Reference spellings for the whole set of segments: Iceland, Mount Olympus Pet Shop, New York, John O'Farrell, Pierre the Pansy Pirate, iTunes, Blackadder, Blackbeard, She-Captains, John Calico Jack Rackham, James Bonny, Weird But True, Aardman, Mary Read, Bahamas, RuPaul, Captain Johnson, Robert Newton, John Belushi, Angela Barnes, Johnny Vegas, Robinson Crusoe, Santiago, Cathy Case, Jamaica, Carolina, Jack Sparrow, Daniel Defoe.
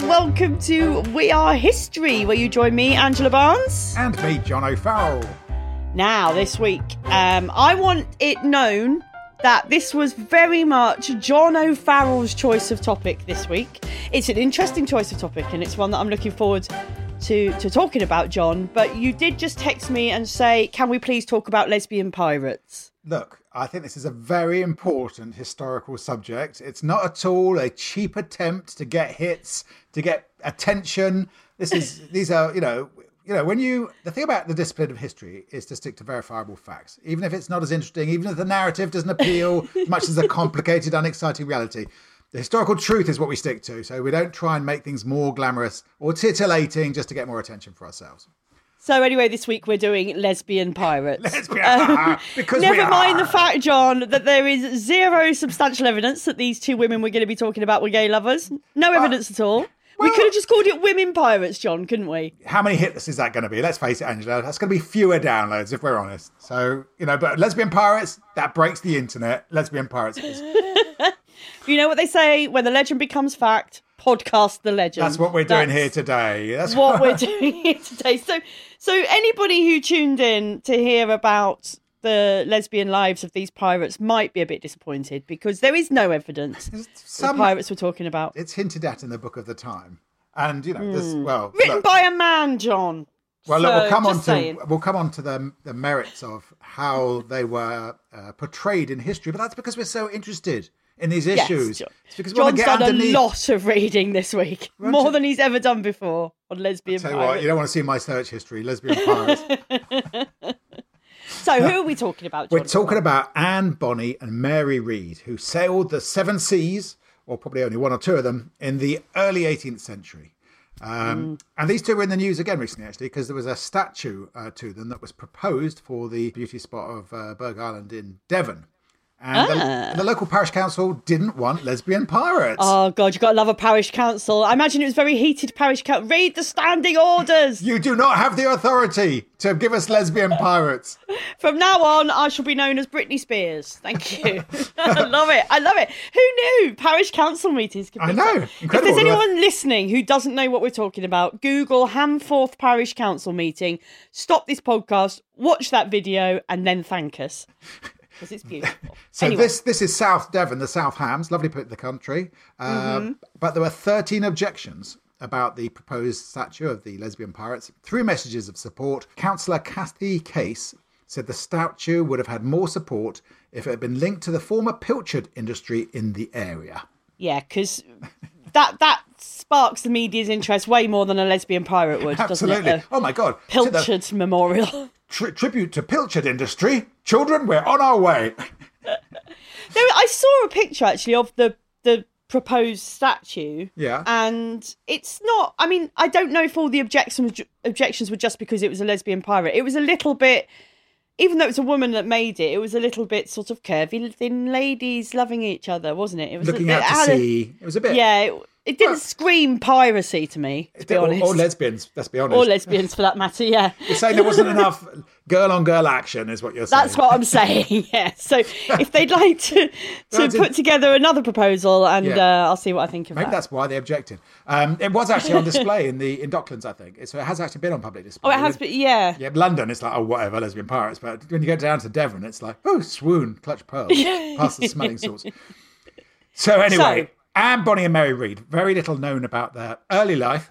and welcome to We Are History, where you join me, Angela Barnes. And me, John O'Farrell. Now, this week, I want it known that this was very much John O'Farrell's choice of topic this week. It's an interesting choice of topic, and it's one that I'm looking forward to talking about, John. But you did just text me and say, can we please talk about lesbian pirates? Look, I think this is a very important historical subject. It's not at all a cheap attempt to get hits, to get attention. These are, you know, the thing about the discipline of history is to stick to verifiable facts, even if it's not as interesting, even if the narrative doesn't appeal much as a complicated, unexciting reality. The historical truth is what we stick to, so we don't try and make things more glamorous or titillating just to get more attention for ourselves. So anyway, this week we're doing lesbian pirates. Never mind the fact, John, that there is zero substantial evidence that these two women we're going to be talking about were gay lovers. No evidence at all. Well, we could have just called it Women Pirates, John, couldn't we? How many hit lists is that going to be? Let's face it, Angela, that's going to be fewer downloads if we're honest. So, you know, but lesbian pirates, that breaks the internet. Lesbian pirates is... You know what they say, when the legend becomes fact... Podcast the legend. That's what we're doing here today. That's what we're doing here today. So anybody who tuned in to hear about the lesbian lives of these pirates might be a bit disappointed because there is no evidence. The pirates we're talking about. It's hinted at in the book of the time, and you know, written by a man, John. Well, look, we'll come on to the merits of how they were portrayed in history, but that's because we're so interested in these issues. Yes, it's because John's done a lot of reading this week, more than he's ever done before on lesbian pirates. What, you don't want to see my search history, lesbian pirates. So who are we talking about, John? We're talking about Ann Bonny and Mary Read, who sailed the seven seas, or probably only one or two of them, in the early 18th century. And these two were in the news again recently, actually, because there was a statue to them that was proposed for the beauty spot of Burgh Island in Devon. And the local parish council didn't want lesbian pirates. Oh, God, you've got to love a parish council. I imagine it was very heated parish council. Read the standing orders. You do not have the authority to give us lesbian pirates. From now on, I shall be known as Britney Spears. Thank you. I love it. Who knew parish council meetings could be... I know. Incredible. If there's anyone listening who doesn't know what we're talking about, Google Hamforth Parish Council meeting, stop this podcast, watch that video, and then thank us. Because it's beautiful. So anyway. This is South Devon, the South Hams, lovely part of the country. But there were 13 objections about the proposed statue of the lesbian pirates. 3 messages of support. Councillor Cathy Case said the statue would have had more support if it had been linked to the former pilchard industry in the area. Yeah, because... That sparks the media's interest way more than a lesbian pirate would, absolutely, doesn't it? Oh, my God. Pilchard memorial. Tribute to pilchard industry. Children, we're on our way. I saw a picture, actually, of the proposed statue. Yeah. And it's not... I mean, I don't know if all the objections were just because it was a lesbian pirate. It was a little bit... Even though it was a woman that made it, it was a little bit sort of curvy, thin ladies loving each other, wasn't it? It was looking out to sea. It was a bit... Yeah, it didn't scream piracy to me, to be honest. Or lesbians, let's be honest. Or lesbians, for that matter, yeah. You're saying there wasn't enough girl-on-girl action, is what you're saying. That's what I'm saying, yeah. So if they'd like to put together another proposal, and I'll see what I think of that. Maybe that's why they objected. It was actually on display in Docklands, I think. So it has actually been on public display. Oh, it has been, yeah. Yeah, London, it's like, oh, whatever, lesbian pirates. But when you go down to Devon, it's like, oh, swoon, clutch pearls, past the smelling salts. So anyway... Ann Bonny and Mary Read, very little known about their early life,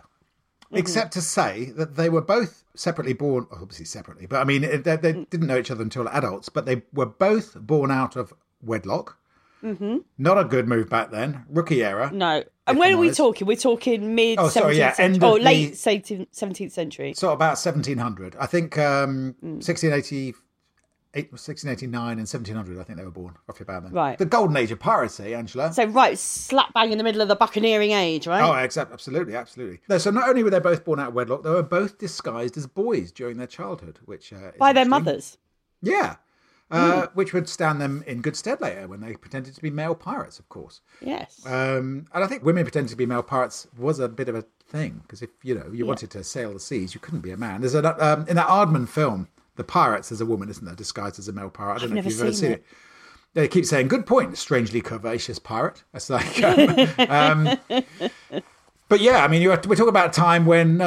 except to say that they were both separately born, obviously separately, but I mean, they didn't know each other until adults, but they were both born out of wedlock. Mm-hmm. Not a good move back then, rookie era. No. And when are we talking? We're talking late 17th century. So about 1700. I think 1689 and 1700, I think they were born, roughly about then. Right. The golden age of piracy, Angela. So, right, slap bang in the middle of the buccaneering age, right? Oh, absolutely. So not only were they both born out of wedlock, they were both disguised as boys during their childhood, which... by their mothers. Yeah, which would stand them in good stead later when they pretended to be male pirates, of course. Yes. And I think women pretending to be male pirates was a bit of a thing, because if, wanted to sail the seas, you couldn't be a man. There's in that Aardman film... The Pirates is a woman, isn't there, disguised as a male pirate? I don't know if you've ever seen it. They keep saying, good point, strangely curvaceous pirate. That's like... But yeah, I mean, we're talking about a time when,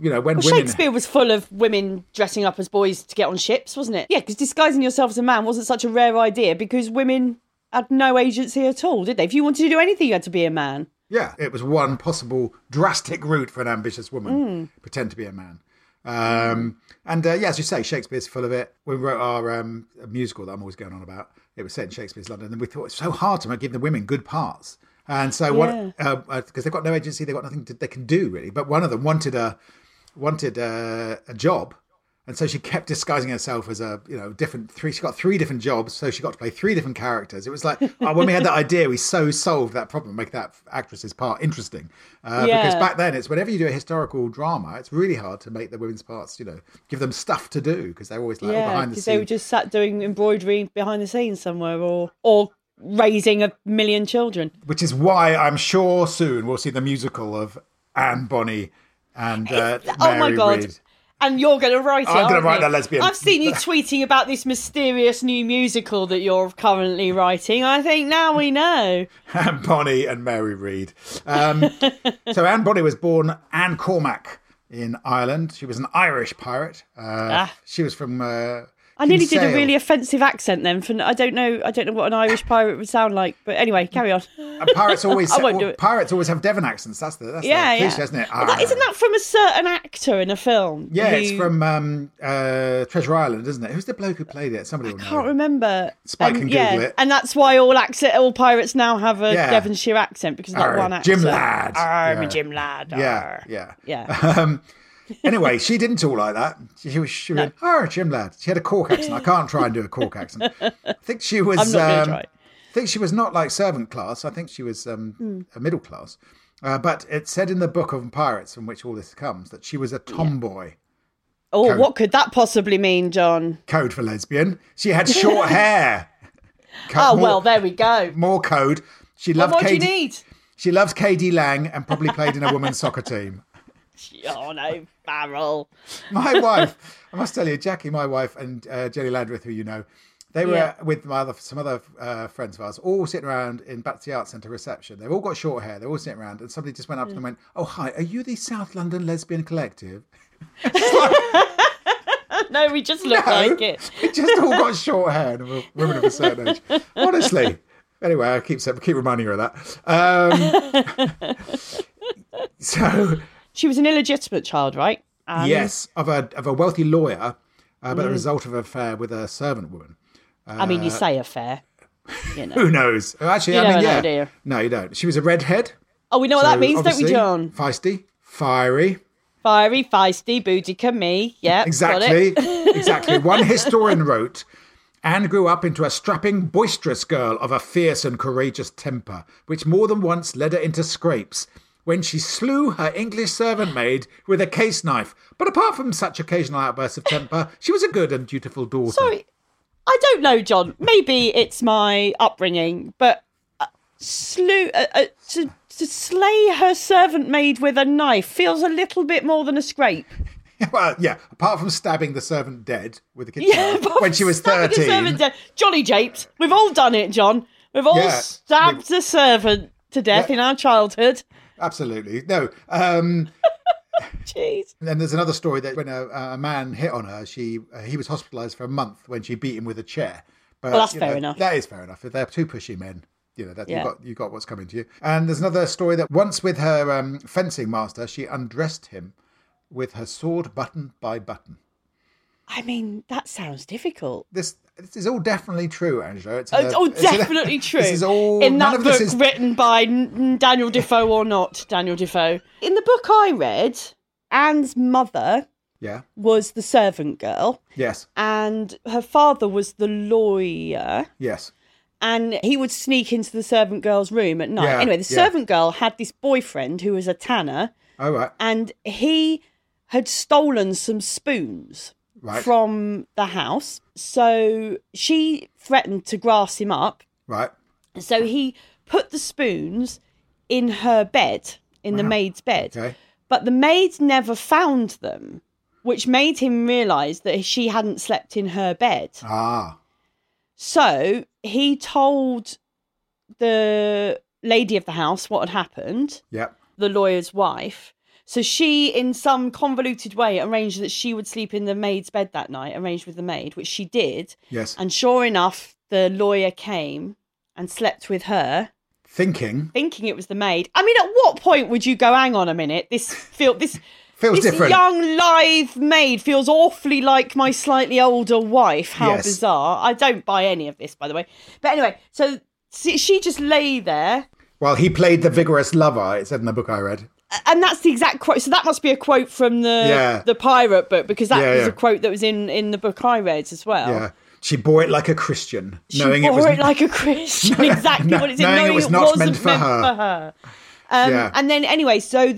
women... Shakespeare was full of women dressing up as boys to get on ships, wasn't it? Yeah, because disguising yourself as a man wasn't such a rare idea because women had no agency at all, did they? If you wanted to do anything, you had to be a man. Yeah, it was one possible drastic route for an ambitious woman, pretend to be a man. And as you say, Shakespeare's full of it. When we wrote our musical that I'm always going on about, it was set in Shakespeare's London, and we thought it's so hard to give the women good parts. And so because they've got no agency, they've got nothing they can do, really. But one of them wanted a job. And so she kept disguising herself as she got three different jobs. So she got to play three different characters. It was like, when we had that idea, we solved that problem, make that actress's part interesting. Because back then it's whenever you do a historical drama, it's really hard to make the women's parts, give them stuff to do. Because they're always behind the scenes. They were just sat doing embroidery behind the scenes somewhere or raising 1 million children. Which is why I'm sure soon we'll see the musical of Ann Bonny and Mary Read. And you're going to write it. I'm going to write that lesbian. I've seen you tweeting about this mysterious new musical that you're currently writing. I think now we know. Ann Bonny and Mary Read. So Ann Bonny was born Anne Cormac in Ireland. She was an Irish pirate. She was from. I nearly did a really offensive accent then. I don't know what an Irish pirate would sound like. But anyway, carry on. Pirates always pirates always have Devon accents. That's the cliche, isn't it? Isn't that from a certain actor in a film? Yeah, it's from Treasure Island, isn't it? Who's the bloke who played it? I can't remember. Spike can Google it. And that's why all pirates now have a Devonshire accent because of that one actor. Jim Ladd. I'm a Jim Ladd. Yeah. Anyway, she didn't talk like that. She went, Jim Ladd. She had a Cork accent. I can't try and do a Cork accent. I think she was. I'm not going to try. I think she was not like servant class. I think she was a middle class. But it said in the book of pirates, from which all this comes, that she was a tomboy. Yeah. Oh, what could that possibly mean, John? Code for lesbian. She had short hair. There we go. More code. She loved. What do you need? She loves KD Lang and probably played in a women's soccer team. John O'Farrell. My wife, I must tell you, Jackie, my wife, and Jenny Landreth, who you know, they were with some other friends of ours, all sitting around in Batsy Arts Centre reception. They've all got short hair. They're all sitting around, and somebody just went up to them and went, "Oh, hi, are you the South London Lesbian Collective?" No, we just look like it. We just all got short hair and we're women of a certain age. Honestly. Anyway, I keep reminding her of that. So... She was an illegitimate child, right? Yes, of a wealthy lawyer, but the result of an affair with a servant woman. You say affair. Who knows? Actually, idea. No, you don't. She was a redhead. Oh, we know what that means, don't we, John? Feisty, fiery. Fiery, feisty, Boudica, me. Yeah, exactly. Exactly. One historian wrote, Anne grew up into a strapping, boisterous girl of a fierce and courageous temper, which more than once led her into scrapes, when she slew her English servant maid with a case knife. But apart from such occasional outbursts of temper, she was a good and dutiful daughter. Sorry, I don't know, John. Maybe it's my upbringing, but to slay her servant maid with a knife feels a little bit more than a scrape. Well, yeah, apart from stabbing the servant dead with a kitchen knife when she was 13. The servant dead. Jolly japes. We've all done it, John. We've all stabbed a servant to death in our childhood. Absolutely. No. Jeez. And then there's another story that when a man hit on her, he was hospitalised for a month when she beat him with a chair. But, that's fair enough. That is fair enough. If they're two pushy men, you've got what's coming to you. And there's another story that once with her fencing master, she undressed him with her sword button by button. I mean, that sounds difficult. This is all definitely true, Angela. It's all definitely true. This is all in that book written by Daniel Defoe or not Daniel Defoe. In the book I read, Anne's mother was the servant girl. Yes. And her father was the lawyer. Yes. And he would sneak into the servant girl's room at night. Yeah. Anyway, the servant girl had this boyfriend who was a tanner. Oh, right. And he had stolen some spoons. Right. From the house. So she threatened to grass him up. Right. So he put the spoons in her bed, in the maid's bed. Okay. But the maid never found them, which made him realise that she hadn't slept in her bed. Ah. So he told the lady of the house what had happened. Yep. the lawyer's wife. So she, in some convoluted way, arranged that she would sleep in the maid's bed that night, arranged with the maid, which she did. Yes. And sure enough, the lawyer came and slept with her. Thinking it was the maid. I mean, at what point would you go, hang on a minute, this different. Young, live maid feels awfully like my slightly older wife. How bizarre. I don't buy any of this, by the way. But anyway, so she just lay there. Well, he played the vigorous lover, it said in the book I read. And that's the exact quote. So that must be a quote from the pirate book, because that was a quote that was in the book I read as well. Yeah. She bore it like a Christian. Knowing it was not meant for her. And then, anyway, so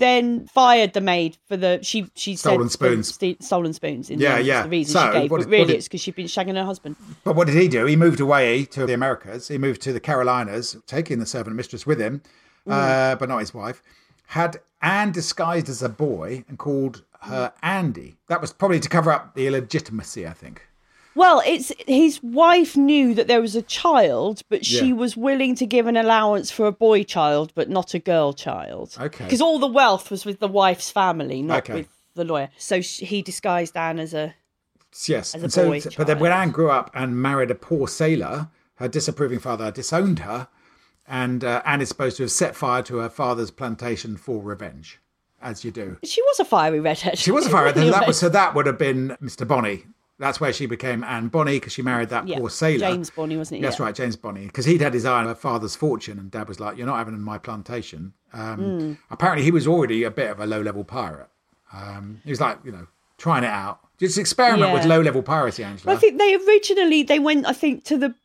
fired the maid for the... She stolen spoons. Stolen spoons. The reason she gave. It's because she'd been shagging her husband. But what did he do? He moved away to the Americas. He moved to the Carolinas, taking the servant mistress with him, but not his wife. Had Anne disguised as a boy and called her Andy. That was probably to cover up the illegitimacy, I think. Well, it's his wife knew that there was a child, but she was willing to give an allowance for a boy child, but not a girl child. Okay. Because all the wealth was with the wife's family, not with the lawyer. So he disguised Anne as a boy child. But then when Anne grew up and married a poor sailor, her disapproving father disowned her, and Anne is supposed to have set fire to her father's plantation for revenge, as you do. She was a fiery redhead. So that would have been Mr. Bonny. That's where she became Ann Bonny, because she married that poor sailor. James Bonny, wasn't he? That's right, James Bonny. Because he'd had his eye on her father's fortune, and Dad was like, you're not having my plantation. Apparently, he was already a bit of a low-level pirate. He was like, trying it out. Just experiment with low-level piracy, Angela. Well, I think they went, I think, to the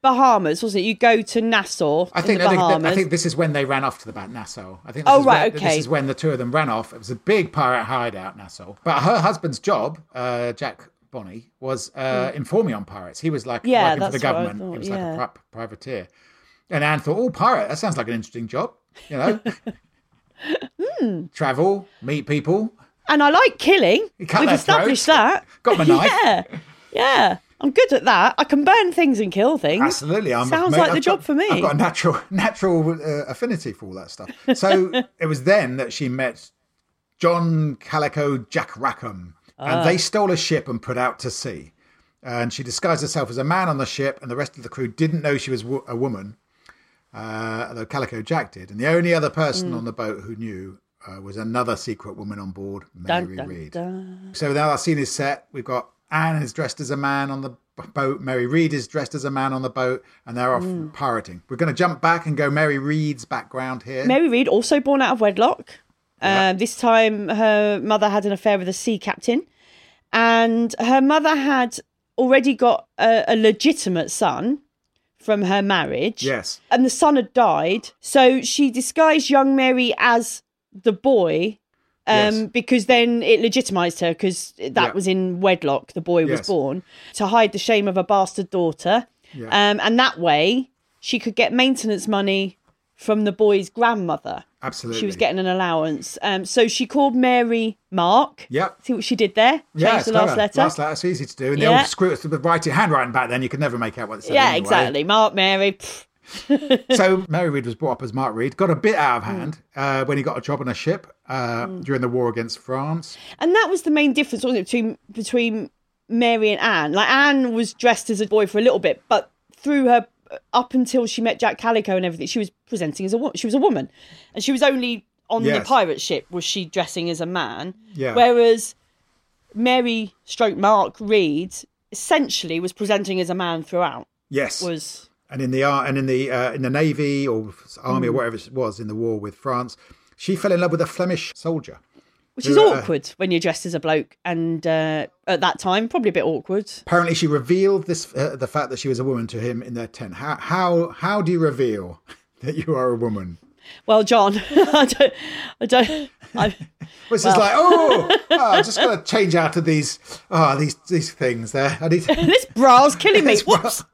Bahamas, wasn't it? You go to Nassau, I think this is when they ran off to the Nassau. This is when the two of them ran off. It was a big pirate hideout, Nassau. But her husband's job, Jack Bonny, was informing on pirates. He was working for the government. He was like a privateer. And Anne thought, pirate, that sounds like an interesting job. Travel, meet people. And I like killing. We've established that. Got my knife. Yeah. I'm good at that. I can burn things and kill things. Absolutely. Sounds like the job for me. I've got a natural affinity for all that stuff. So it was then that she met John Calico Jack Rackham. And they stole a ship and put out to sea. And she disguised herself as a man on the ship, and the rest of the crew didn't know she was a woman, although Calico Jack did. And the only other person on the boat who knew was another secret woman on board, Mary Read. So now our scene is set. We've got Anne is dressed as a man on the boat. Mary Read is dressed as a man on the boat, and they're off pirating. We're going to jump back and go Mary Read's background here. Mary Read, also born out of wedlock. This time her mother had an affair with a sea captain, and her mother had already got a legitimate son from her marriage. Yes. And the son had died. So she disguised young Mary as the boy because then it legitimised her, because that was in wedlock. The boy was born to hide the shame of a bastard daughter. Yeah. And that way she could get maintenance money from the boy's grandmother. Absolutely. She was getting an allowance. So she called Mary Mark. Yep. See what she did there? Changed the last letter. Last letter, it's easy to do. And the old handwriting back then, you could never make out what it said. Yeah, anyway. Exactly. Mark, Mary. So Mary Read was brought up as Mark Read, got a bit out of hand when he got a job on a ship during the war against France. And that was the main difference, wasn't it, between Mary and Anne. Like, Anne was dressed as a boy for a little bit, but through her... up until she met Jack Calico and everything, she was presenting as she was a woman, and she was only on the pirate ship was she dressing as a man. Yeah. Whereas Mary / Mark Read essentially was presenting as a man throughout. Yes, and in the navy or army or whatever it was in the war with France, she fell in love with a Flemish soldier, which is awkward when you're dressed as a bloke, and at that time, probably a bit awkward. Apparently, she revealed this the fact that she was a woman to him in their tent. How do you reveal that you are a woman? Well, John, It's just like, I'm just going to change out of these things there. I need to... This bra's killing me. Whoops.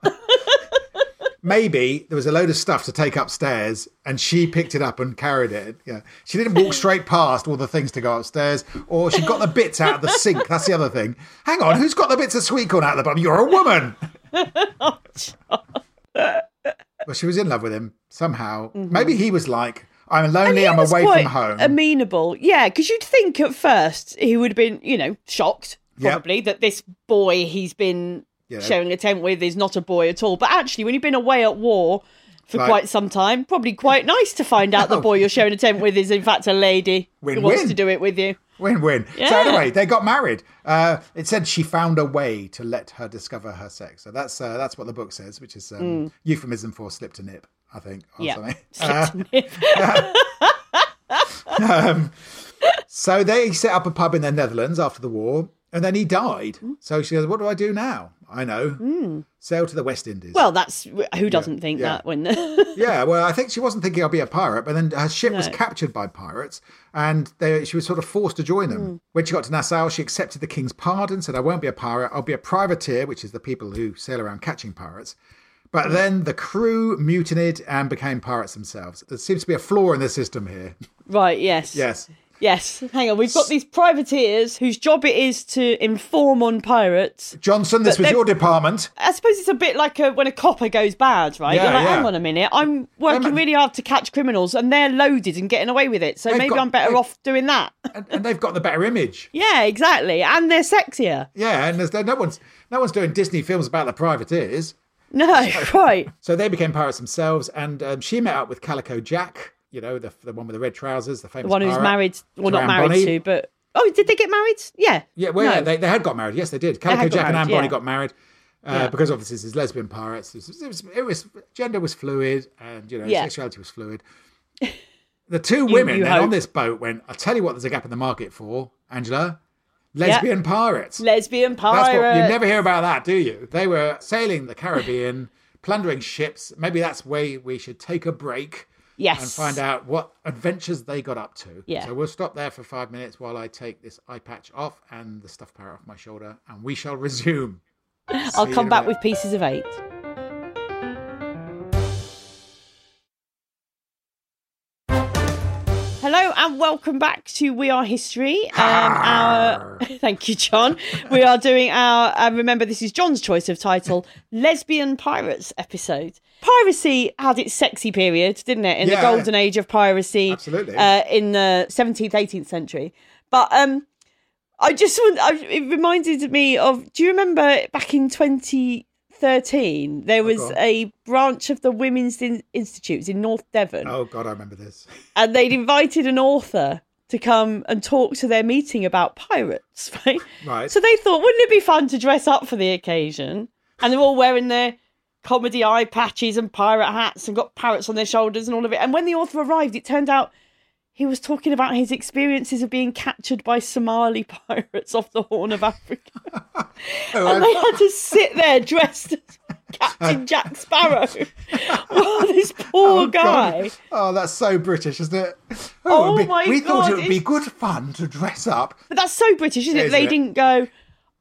Maybe there was a load of stuff to take upstairs and she picked it up and carried it. Yeah. She didn't walk straight past all the things to go upstairs, or she got the bits out of the sink. That's the other thing. Hang on, who's got the bits of sweet corn out of the bottom? You're a woman. Well, she was in love with him somehow. Mm-hmm. Maybe he was like, I'm lonely, I'm away from home. Amenable, yeah, because you'd think at first he would have been, you know, shocked, probably, that this boy he's been sharing a tent with is not a boy at all. But actually, when you've been away at war for quite some time, probably quite nice to find out the boy you're sharing a tent with is in fact a lady who wants to do it with you. Win-win. Yeah. So anyway, they got married. It said she found a way to let her discover her sex. So that's what the book says, which is euphemism for slip to nip, I think. Or something. Slip to nip. So they set up a pub in the Netherlands after the war, and then he died. So she goes, what do I do now? I know. Sail to the West Indies. Well, that's who doesn't think that when... well, I think she wasn't thinking I'll be a pirate, but then her ship was captured by pirates and she was sort of forced to join them. When she got to Nassau, she accepted the king's pardon, said, I won't be a pirate, I'll be a privateer, which is the people who sail around catching pirates. But then the crew mutinied and became pirates themselves. There seems to be a flaw in the system here. Right, yes. Yes, hang on. We've got these privateers whose job it is to inform on pirates. Johnson, this was your department. I suppose it's a bit like when a copper goes bad, right? Yeah, you're like, hang on a minute, I'm working really hard to catch criminals and they're loaded and getting away with it. So maybe I'm better off doing that. And they've got the better image. Yeah, exactly. And they're sexier. Yeah, and there's no one's doing Disney films about the privateers. No, right. So they became pirates themselves, and she met up with Calico Jack. You know, the one with the red trousers, the famous pirate. The one who's married, well, not married to, but... Oh, did they get married? Yeah. Yeah, well, they had got married. Yes, they did. Calico Jack and Ann Bonny got married because, obviously, this is lesbian pirates. It was gender was fluid and, you know, sexuality was fluid. The two women on this boat went, I'll tell you what there's a gap in the market for, Angela. Lesbian pirates. Lesbian pirates. You never hear about that, do you? They were sailing the Caribbean, plundering ships. Maybe that's where we should take a break. Yes. And find out what adventures they got up to. Yeah. So we'll stop there for 5 minutes while I take this eye patch off and the stuff parrot off my shoulder, and we shall resume. I'll come back with pieces of eight. Hello and welcome back to We Are History. Thank you, John. We are doing our, remember this is John's choice of title, Lesbian Pirates episode. Piracy had its sexy period, didn't it? In the golden age of piracy. Absolutely. In the 17th, 18th century. But it reminded me of, do you remember back in 2013, there was a branch of the Women's Institute in North Devon. Oh, God, I remember this. And they'd invited an author to come and talk to their meeting about pirates, right? Right. So they thought, wouldn't it be fun to dress up for the occasion? And they're all wearing their comedy eye patches and pirate hats and got parrots on their shoulders and all of it. And when the author arrived, it turned out he was talking about his experiences of being captured by Somali pirates off the Horn of Africa. And they had to sit there dressed as Captain Jack Sparrow. This poor guy. God. Oh, that's so British, isn't it? We thought it would be good fun to dress up. But that's so British, isn't it? They didn't go...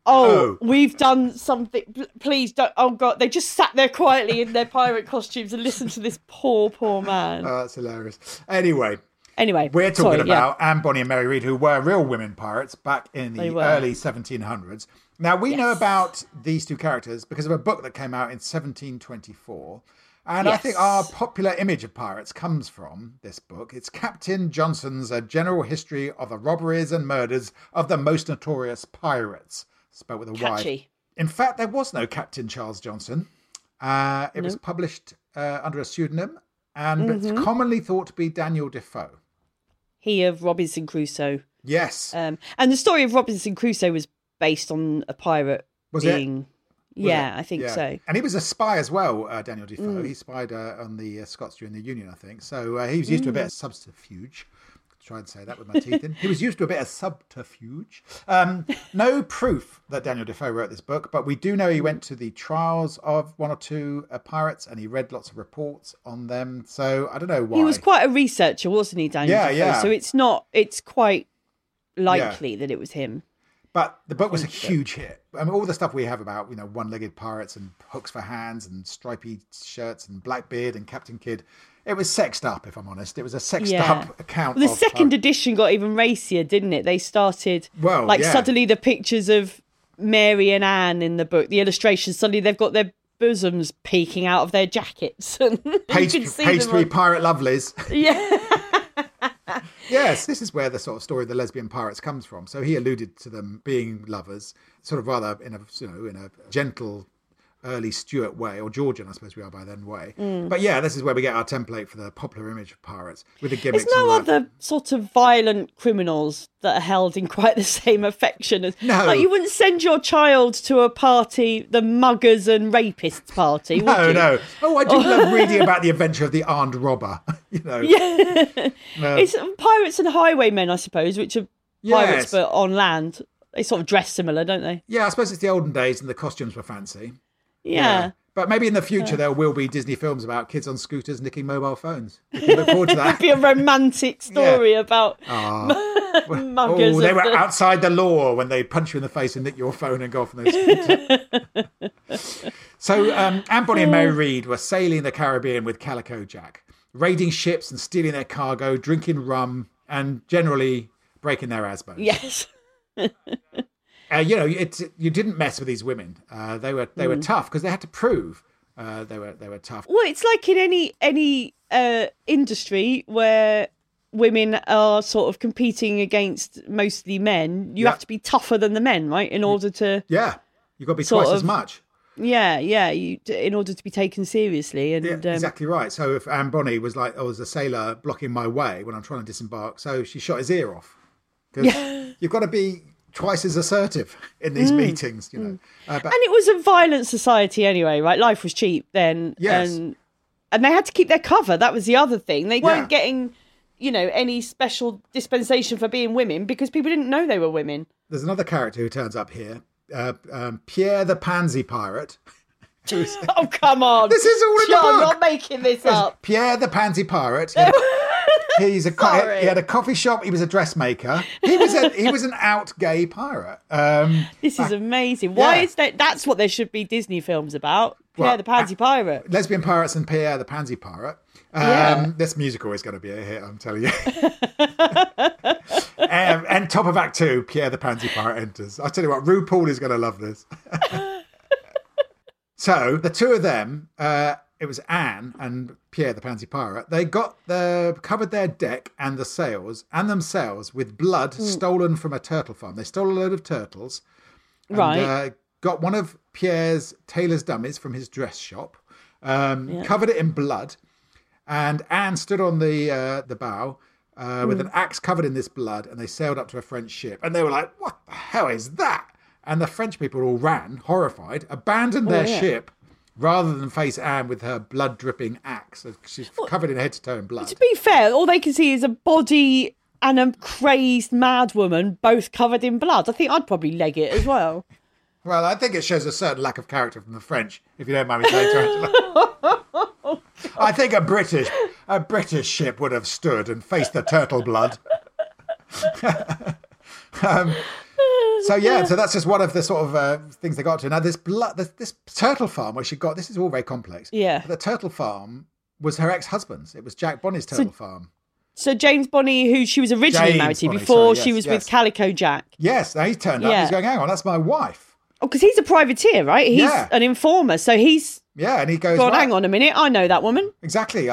Oh, we've done something. Please don't. Oh, God. They just sat there quietly in their pirate costumes and listened to this poor, poor man. Oh, that's hilarious. Anyway, we're talking about Ann Bonny and Mary Read, who were real women pirates back in the early 1700s. Now, we know about these two characters because of a book that came out in 1724. And I think our popular image of pirates comes from this book. It's Captain Johnson's A General History of the Robberies and Murders of the Most Notorious Pirates. Spelled with a Y. In fact, there was no Captain Charles Johnson. It was published under a pseudonym, and it's commonly thought to be Daniel Defoe. He of Robinson Crusoe. Yes. And the story of Robinson Crusoe was based on a pirate being... I think so. And he was a spy as well, Daniel Defoe. He spied on the Scots during the Union, I think. So he was used to a bit of subterfuge. Try and say that with my teeth in. He was used to a bit of subterfuge. No proof that Daniel Defoe wrote this book, but we do know he went to the trials of one or two pirates and he read lots of reports on them. So I don't know why. He was quite a researcher, wasn't he, Daniel Defoe? Yeah. So it's quite likely that it was him. But the book was a huge hit. I mean, all the stuff we have about, you know, one-legged pirates and hooks for hands and stripy shirts and Blackbeard and Captain Kidd. It was sexed up, if I'm honest. It was a sexed up account. Well, the second edition got even racier, didn't it? They started, suddenly the pictures of Mary and Anne in the book, the illustrations, suddenly they've got their bosoms peeking out of their jackets. And page three pirate lovelies. Yeah. Yes, this is where the sort of story of the lesbian pirates comes from. So he alluded to them being lovers, sort of rather in a, you know, in a gentle early Stuart way, or Georgian, I suppose we are by then, way. Mm. But yeah, this is where we get our template for the popular image of pirates with the gimmicks. There's no other sort of violent criminals that are held in quite the same affection as. No. Like, you wouldn't send your child to a party, the muggers and rapists party, would you? No. Oh, I do love reading about the adventure of the armed robber, you know. Yeah. It's pirates and highwaymen, I suppose, which are pirates but on land. They sort of dress similar, don't they? Yeah, I suppose it's the olden days and the costumes were fancy. Yeah. But maybe in the future there will be Disney films about kids on scooters nicking mobile phones. We can look forward to that. It would be a romantic story about muggers. Oh, they were outside the law when they punch you in the face and nick your phone and go off on their scooter. So Ann Bonny and Mary Read were sailing the Caribbean with Calico Jack, raiding ships and stealing their cargo, drinking rum and generally breaking their asbos. Yes. You didn't mess with these women. They were tough because they had to prove they were tough. Well, it's like in any industry where women are sort of competing against mostly men. You have to be tougher than the men, right? In order to you've got to be twice as much. Yeah. In order to be taken seriously, and exactly right. So if Ann Bonny was like, "Oh, there's a sailor blocking my way when I'm trying to disembark," so she shot his ear off. Because you've got to be twice as assertive in these meetings, you know. And it was a violent society anyway, right? Life was cheap then. Yes. And they had to keep their cover. That was the other thing. They weren't getting, you know, any special dispensation for being women because people didn't know they were women. There's another character who turns up here, Pierre the Pansy Pirate. Oh, come on. This is all in the book. You're not making this up. Pierre the Pansy Pirate. He had a coffee shop. He was a dressmaker. He was an out gay pirate. This is amazing. Why is that? That's what there should be Disney films about. Pierre the Pansy Pirate, lesbian pirates, and Pierre the Pansy Pirate. This musical is going to be a hit, I'm telling you. And top of Act 2, Pierre the Pansy Pirate enters. I tell you what, RuPaul is going to love this. So the two of them. It was Anne and Pierre the Pansy Pirate. They covered their deck and the sails and themselves with blood stolen from a turtle farm. They stole a load of turtles. And, got one of Pierre's tailor's dummies from his dress shop, covered it in blood. And Anne stood on the bow with an axe covered in this blood, and they sailed up to a French ship. And they were like, what the hell is that? And the French people all ran, horrified, abandoned their ship, rather than face Anne with her blood-dripping axe. She's covered in head-to-toe in blood. To be fair, all they can see is a body and a crazed mad woman, both covered in blood. I think I'd probably leg it as well. Well, I think it shows a certain lack of character from the French, if you don't mind me saying so. I think a British ship would have stood and faced the turtle blood. So that's just one of the sort of things they got to. Now, this turtle farm where she got, this is all very complex. Yeah. But the turtle farm was her ex-husband's. It was Jack Bonny's turtle farm. So James Bonny, who she was originally married to before she was with Calico Jack. Yes, now he turned up. He's going, hang on, that's my wife. Oh, because he's a privateer, right? He's an informer. So he's... Yeah, and he goes... God, hang on a minute. I know that woman. Exactly. She's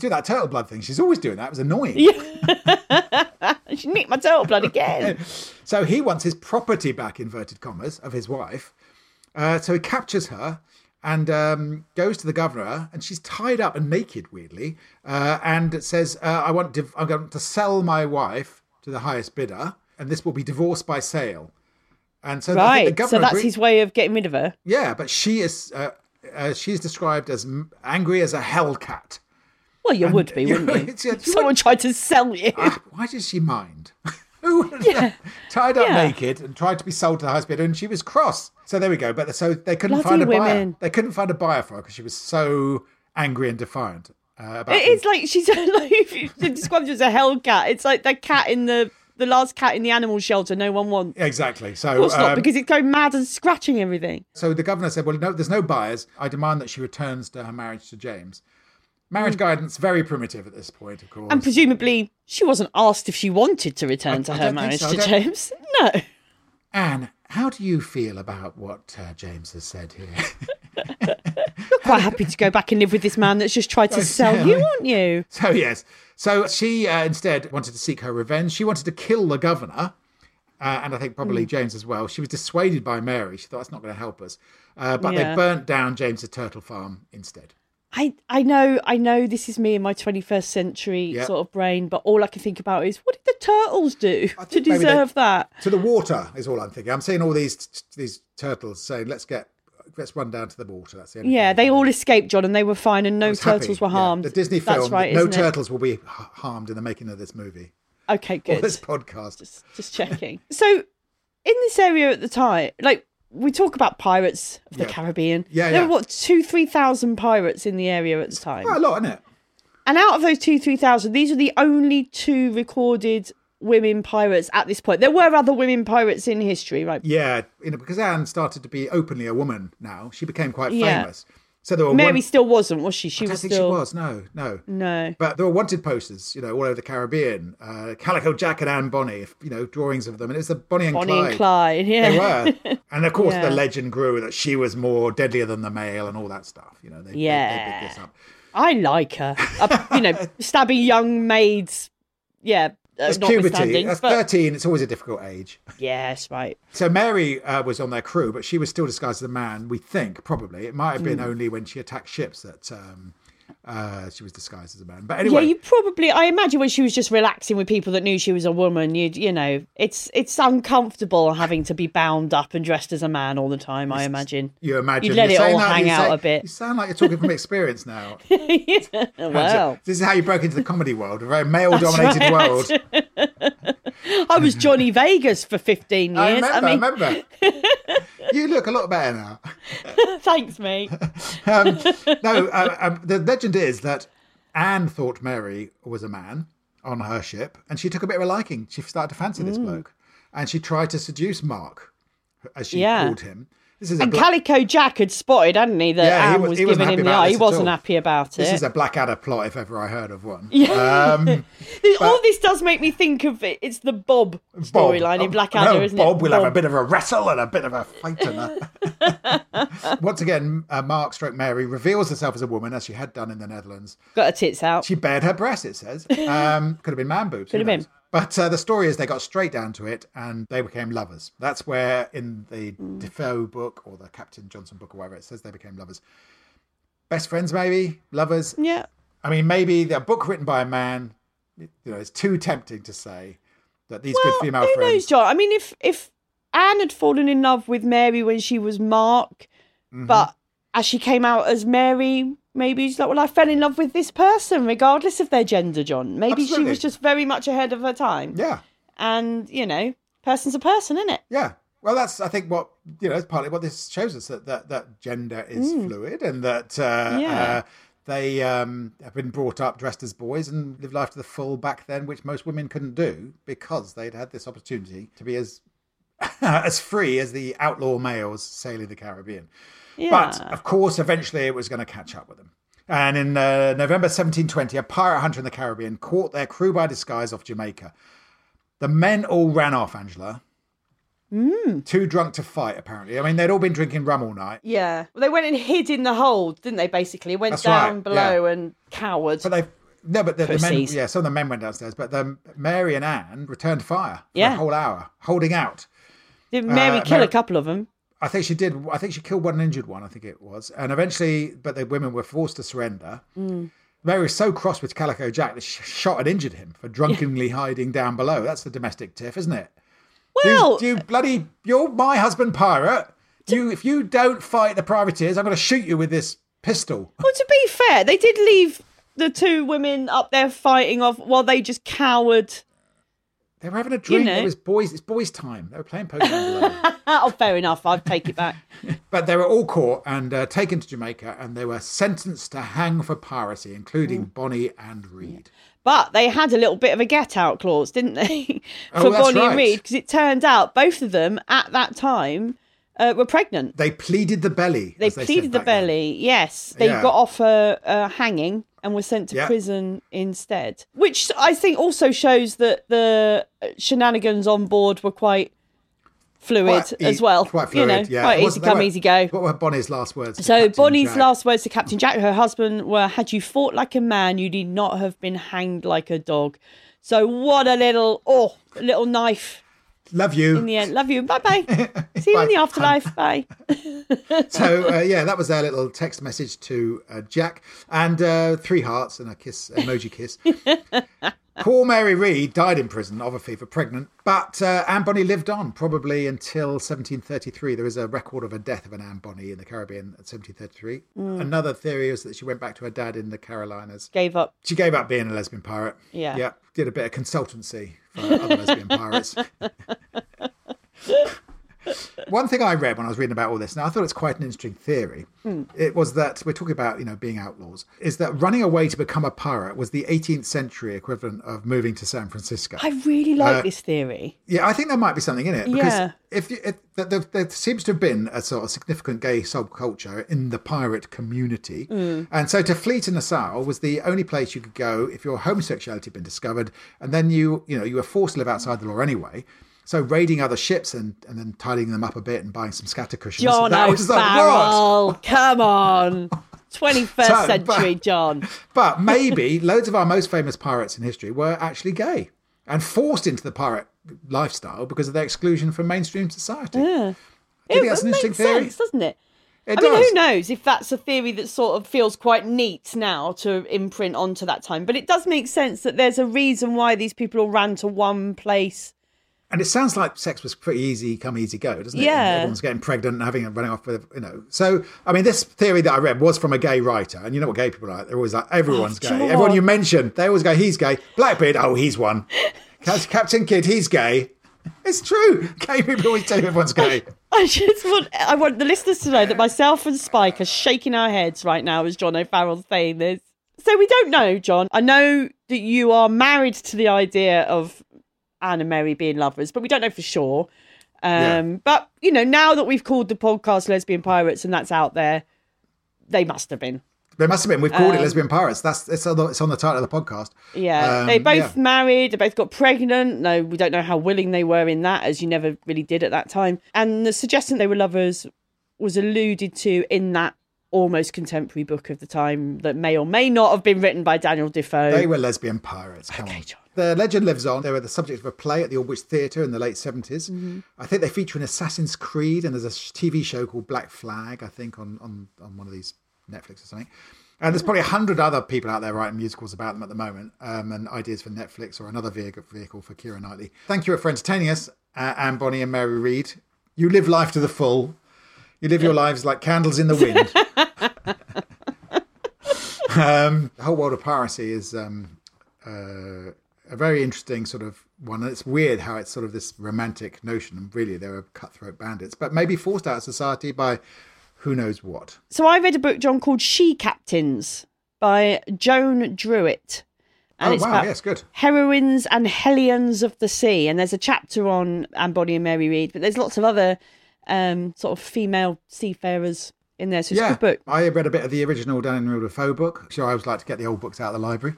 doing that turtle blood thing. She's always doing that. It was annoying. Yeah. She nicked my turtle blood again. So he wants his property back, inverted commas, of his wife. So he captures her and goes to the governor, and she's tied up and naked, weirdly, and says, I'm going to sell my wife to the highest bidder, and this will be divorce by sale. And so that's his way of getting rid of her. Yeah, but she is she's described as angry as a hellcat. Well, wouldn't you? If someone tried to sell you. Why does she mind? Tied up naked and tried to be sold to the highest bidder, and she was cross. So there we go. But so they couldn't find a buyer. They couldn't find a buyer for her because she was so angry and defiant. It's like she's described as a hellcat. It's like the cat in the last cat in the animal shelter no one wants. Exactly. So, of course not, because it's going mad and scratching everything. So the governor said, well, no, there's no buyers. I demand that she returns to her marriage to James. Marriage guidance, very primitive at this point, of course. And presumably she wasn't asked if she wanted to return to her marriage to James. No. Anne, how do you feel about what James has said here? You're quite happy to go back and live with this man that's just tried to sell you, aren't you? So, yes. So she instead wanted to seek her revenge. She wanted to kill the governor. And I think probably James as well. She was dissuaded by Mary. She thought, that's not going to help us. But they burnt down James's turtle farm instead. I know this is me in my 21st century sort of brain, but all I can think about is, what did the turtles do to deserve that? To the water is all I'm thinking. I'm seeing all these turtles saying, let's run down to the water. That's the only thing. They all escaped, John, and they were fine, and no turtles were harmed. The Disney film, that's right, no turtles will be harmed in the making of this movie. Okay, good. Or this podcast. Just checking. So in this area at the time, we talk about pirates of the Caribbean. Yeah, there were, 2,000-3,000 pirates in the area at the time. Quite a lot, isn't it? And out of those 2,000-3,000, these are the only two recorded women pirates at this point. There were other women pirates in history, right? Yeah, because Anne started to be openly a woman now. She became quite famous. So there were Mary still wasn't, was she? I don't think she was, no. But there were wanted posters, all over the Caribbean. Calico Jack and Ann Bonny, drawings of them. And it was the Bonnie and Clyde, They were. And of course the legend grew that she was more deadlier than the male and all that stuff. They picked this up. I like her. Stabby young maids, that's puberty. At 13, it's always a difficult age. Yes, right. So Mary was on their crew, but she was still disguised as a man, we think, probably. It might have been only when she attacked ships that she was disguised as a man. But anyway. Yeah, I imagine when she was just relaxing with people that knew she was a woman, it's uncomfortable having to be bound up and dressed as a man all the time, I imagine. You imagine. You'd let it all hang out a bit. You sound like you're talking from experience now. Well. This is how you broke into the comedy world, a very male-dominated world. I was Johnny Vegas for 15 years. I remember. You look a lot better now. Thanks, mate. The legend is that Anne thought Mary was a man on her ship, and she took a bit of a liking. She started to fancy this bloke, and she tried to seduce Mark, as she called him. Calico Jack had spotted, hadn't he, that Anne was giving him the eye. He wasn't happy about it. This is a Blackadder plot, if ever I heard of one. All this does make me think of it. It's the Bob storyline in Blackadder, isn't it? Bob will have a bit of a wrestle and a bit of a fight. Once again, Mark/Mary reveals herself as a woman, as she had done in the Netherlands. Got her tits out. She bared her breasts, it says. Could have been man boobs. Could have been. But the story is they got straight down to it and they became lovers. That's where in the Defoe book or the Captain Johnson book or whatever it says they became lovers. Best friends maybe? Lovers? Yeah. I mean, maybe a book written by a man, it's too tempting to say that these good female friends... Well, who knows, John? I mean, if Anne had fallen in love with Mary when she was Mark, but as she came out as Mary... Maybe she's like, well, I fell in love with this person, regardless of their gender, John. Maybe Absolutely. She was just very much ahead of her time. Yeah. And, person's a person, isn't it? Yeah. Well, that's, I think, what, it's partly what this shows us, that gender is fluid and that they have been brought up dressed as boys and lived life to the full back then, which most women couldn't do because they'd had this opportunity to be as as free as the outlaw males sailing the Caribbean. Yeah. But, of course, eventually it was going to catch up with them. And in November 1720, a pirate hunter in the Caribbean caught their crew by disguise off Jamaica. The men all ran off, Angela. Too drunk to fight, apparently. I mean, they'd all been drinking rum all night. Yeah. Well, they went and hid in the hold, didn't they, basically? Went down below and cowered. But the men, some of the men went downstairs. But Mary and Anne returned fire for a whole hour, holding out. Did Mary kill a couple of them? I think she did. I think she killed one and injured one, I think it was. And eventually, but the women were forced to surrender. Mary was so cross with Calico Jack that she shot and injured him for drunkenly hiding down below. That's the domestic tiff, isn't it? Well... You're my husband pirate. If you don't fight the privateers, I'm going to shoot you with this pistol. Well, to be fair, they did leave the two women up there fighting off while they just cowered... They were having a drink. It was boys. It's boys' time. They were playing poker. Oh, fair enough. I'd take it back. But they were all caught and taken to Jamaica, and they were sentenced to hang for piracy, including Bonny and Read. But they had a little bit of a get-out clause, didn't they, for Bonny and Read? Because it turned out both of them at that time were pregnant. They pleaded the belly. Yes. They got off a hanging. And were sent to prison instead, which I think also shows that the shenanigans on board were quite fluid as well. Quite fluid, yeah. Quite easy come, easy go. What were Bonny's last words? So Bonny's last words to Captain Jack, her husband, were, "Had you fought like a man, you need not have been hanged like a dog." So what a little knife. Love you. In the end, love you. Bye-bye. See you in the afterlife. Bye. So, that was our little text message to Jack. And three hearts and a kiss, emoji kiss. Poor Mary Read died in prison of a fever, pregnant. But Ann Bonny lived on, probably until 1733. There is a record of a death of an Ann Bonny in the Caribbean at 1733. Mm. Another theory is that she went back to her dad in the Carolinas. Gave up. She gave up being a lesbian pirate. Yeah. Yeah. Did a bit of consultancy for other lesbian pirates. One thing I read when I was reading about all this, and I thought it's quite an interesting theory, it was that we're talking about, being outlaws, is that running away to become a pirate was the 18th century equivalent of moving to San Francisco. I really like this theory. Yeah, I think there might be something in it. Because there seems to have been a sort of significant gay subculture in the pirate community. Mm. And so to flee to Nassau was the only place you could go if your homosexuality had been discovered. And then you were forced to live outside the law anyway. So raiding other ships and then tidying them up a bit and buying some scatter cushions. John O'Farrell, come on. 21st century John. But maybe loads of our most famous pirates in history were actually gay and forced into the pirate lifestyle because of their exclusion from mainstream society. Yeah. That's an interesting theory. It makes sense, doesn't it? It does. Who knows if that's a theory that sort of feels quite neat now to imprint onto that time. But it does make sense that there's a reason why these people all ran to one place. And it sounds like sex was pretty easy come, easy go, doesn't it? Yeah. And everyone's getting pregnant and running off with, So, this theory that I read was from a gay writer. And you know what gay people are like? They're always like, everyone's gay. John. Everyone you mention, they always go, he's gay. Blackbeard, oh, he's one. Captain Kidd, he's gay. It's true. Gay people always tell you everyone's gay. I want the listeners to know that myself and Spike are shaking our heads right now as John O'Farrell's saying this. So we don't know, John. I know that you are married to the idea of Anne and Mary being lovers, but we don't know for sure. But, now that we've called the podcast Lesbian Pirates and that's out there, they must have been. We've called it Lesbian Pirates. It's on the title of the podcast. Yeah. They both married. They both got pregnant. No, we don't know how willing they were in that, as you never really did at that time. And the suggestion they were lovers was alluded to in that almost contemporary book of the time that may or may not have been written by Daniel Defoe. They were lesbian pirates. Come on. John. The legend lives on. They were the subject of a play at the Aldwych Theatre in the late 70s. Mm-hmm. I think they feature in Assassin's Creed, and there's a TV show called Black Flag, I think, on one of these Netflix or something. And there's probably 100 other people out there writing musicals about them at the moment, and ideas for Netflix or another vehicle for Keira Knightley. Thank you for entertaining us, Ann Bonny and Mary Read. You live life to the full. You live your lives like candles in the wind. The whole world of piracy is... a very interesting sort of one. And it's weird how it's sort of this romantic notion. And really, they were cutthroat bandits, but maybe forced out of society by who knows what. So I read a book, John, called She-Captains by Joan Druitt. And it's about heroines and hellions of the sea. And there's a chapter on Ann Bonny and Mary Read, but there's lots of other sort of female seafarers in there. So it's a good book. I read a bit of the original Daniel Defoe book. Sure, I always like to get the old books out of the library.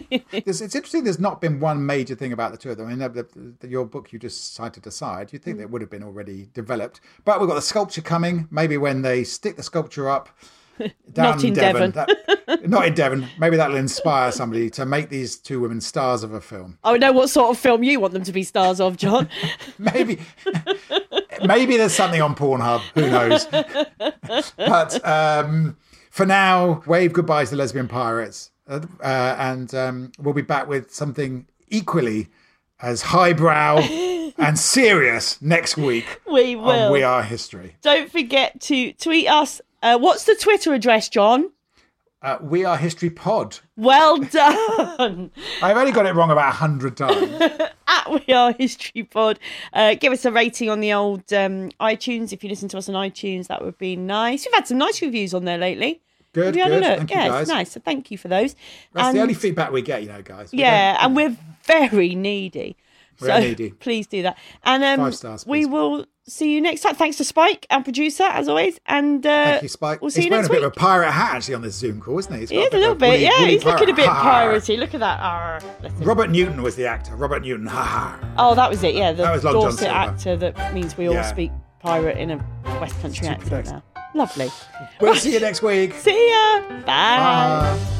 It's interesting there's not been one major thing about the two of them. I mean, your book you just cited aside, you'd think that would have been already developed, but we've got the sculpture coming. Maybe when they stick the sculpture up down not in Devon. Maybe that'll inspire somebody to make these two women stars of a film. I know what sort of film you want them to be stars of, John. maybe there's something on Pornhub, who knows. But for now, wave goodbye to the lesbian pirates. And we'll be back with something equally as highbrow and serious next week. We will. On We Are History. Don't forget to tweet us. What's the Twitter address, John? We Are History Pod. Well done. I've only got it wrong about 100 times. At We Are History Pod. Give us a rating on the old iTunes. If you listen to us on iTunes, that would be nice. We've had some nice reviews on there lately. Good. Thank you, guys. It's nice. So thank you for those. That's the only feedback we get, guys. And we're very needy. We're needy. Please do that. And 5 stars. Please. We will see you next time. Thanks to Spike, our producer, as always. And thank you, Spike. We'll see you next week. He's wearing a bit of a pirate hat actually on this Zoom call, isn't he? He is a little bit. Yeah, he's looking a bit piratey. Look at that. Robert Newton was the actor. Robert Newton. Oh, that was it. Yeah, the Dorset actor. That means we all speak pirate in a West Country accent now. Lovely. We'll see you next week. See ya. Bye.